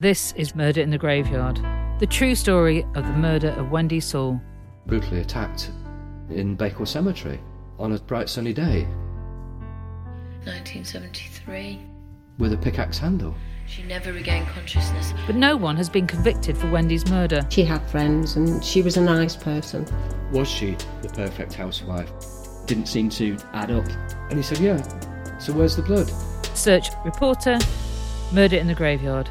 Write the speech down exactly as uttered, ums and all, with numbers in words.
This is Murder in the Graveyard, the true story of the murder of Wendy Saul. Brutally attacked in Baker Cemetery on a bright sunny day. nineteen seventy-three. With a pickaxe handle. She never regained consciousness. But no one has been convicted for Wendy's murder. She had friends and she was a nice person. Was she the perfect housewife? Didn't seem to add up. And he said, yeah, so where's the blood? Search Reporter, Murder in the Graveyard.